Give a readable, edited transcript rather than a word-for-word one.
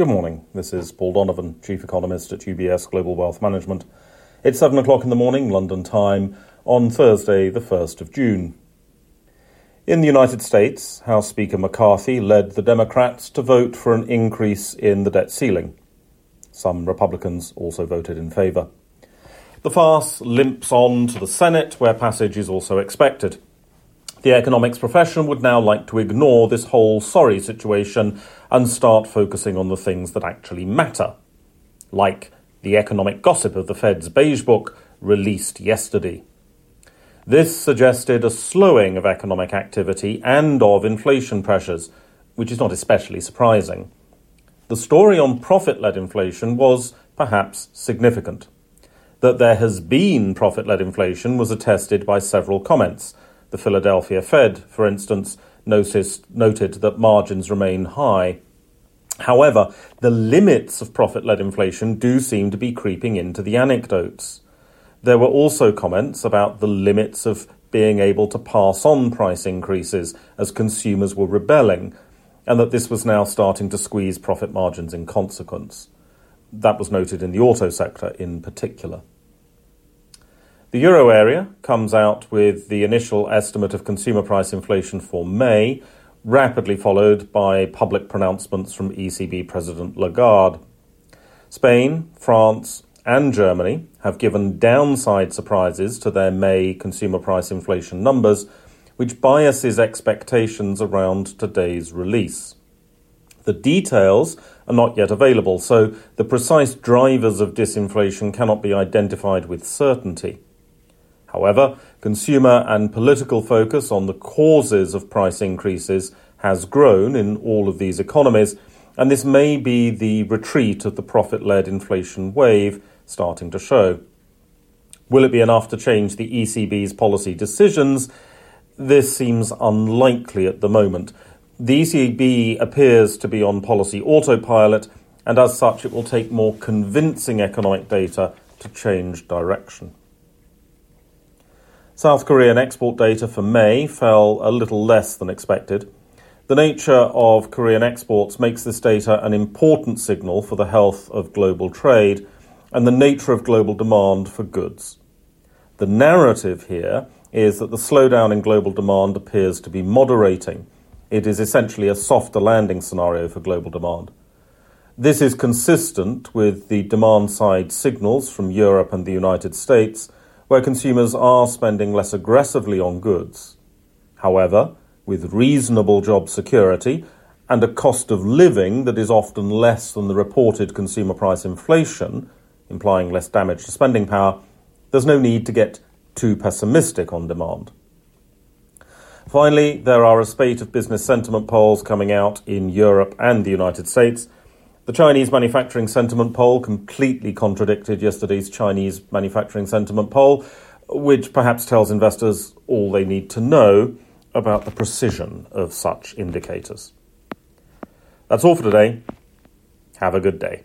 Good morning, this is Paul Donovan, Chief Economist at UBS Global Wealth Management. It's 7 o'clock in the morning, London time, on Thursday the 1st of June. In the United States, House Speaker McCarthy led the Democrats to vote for an increase in the debt ceiling. Some Republicans also voted in favour. The farce limps on to the Senate, where passage is also expected. The economics profession would now like to ignore this whole sorry situation and start focusing on the things that actually matter, like the economic gossip of the Fed's Beige Book released yesterday. This suggested a slowing of economic activity and of inflation pressures, which is not especially surprising. The story on profit-led inflation was perhaps significant. That there has been profit-led inflation was attested by several comments. The Philadelphia Fed, for instance, noted that margins remain high. However, the limits of profit-led inflation do seem to be creeping into the anecdotes. There were also comments about the limits of being able to pass on price increases as consumers were rebelling, and that this was now starting to squeeze profit margins in consequence. That was noted in the auto sector in particular. The euro area comes out with the initial estimate of consumer price inflation for May, rapidly followed by public pronouncements from ECB President Lagarde. Spain, France and Germany have given downside surprises to their May consumer price inflation numbers, which biases expectations around today's release. The details are not yet available, so the precise drivers of disinflation cannot be identified with certainty. However, consumer and political focus on the causes of price increases has grown in all of these economies, and this may be the retreat of the profit-led inflation wave starting to show. Will it be enough to change the ECB's policy decisions? This seems unlikely at the moment. The ECB appears to be on policy autopilot, and as such it will take more convincing economic data to change direction. South Korean export data for May fell a little less than expected. The nature of Korean exports makes this data an important signal for the health of global trade and the nature of global demand for goods. The narrative here is that the slowdown in global demand appears to be moderating. It is essentially a softer landing scenario for global demand. This is consistent with the demand-side signals from Europe and the United States, where consumers are spending less aggressively on goods. However, with reasonable job security and a cost of living that is often less than the reported consumer price inflation, implying less damage to spending power, there's no need to get too pessimistic on demand. Finally, there are a spate of business sentiment polls coming out in Europe and the United States. The Chinese manufacturing sentiment poll completely contradicted yesterday's Chinese manufacturing sentiment poll, which perhaps tells investors all they need to know about the precision of such indicators. That's all for today. Have a good day.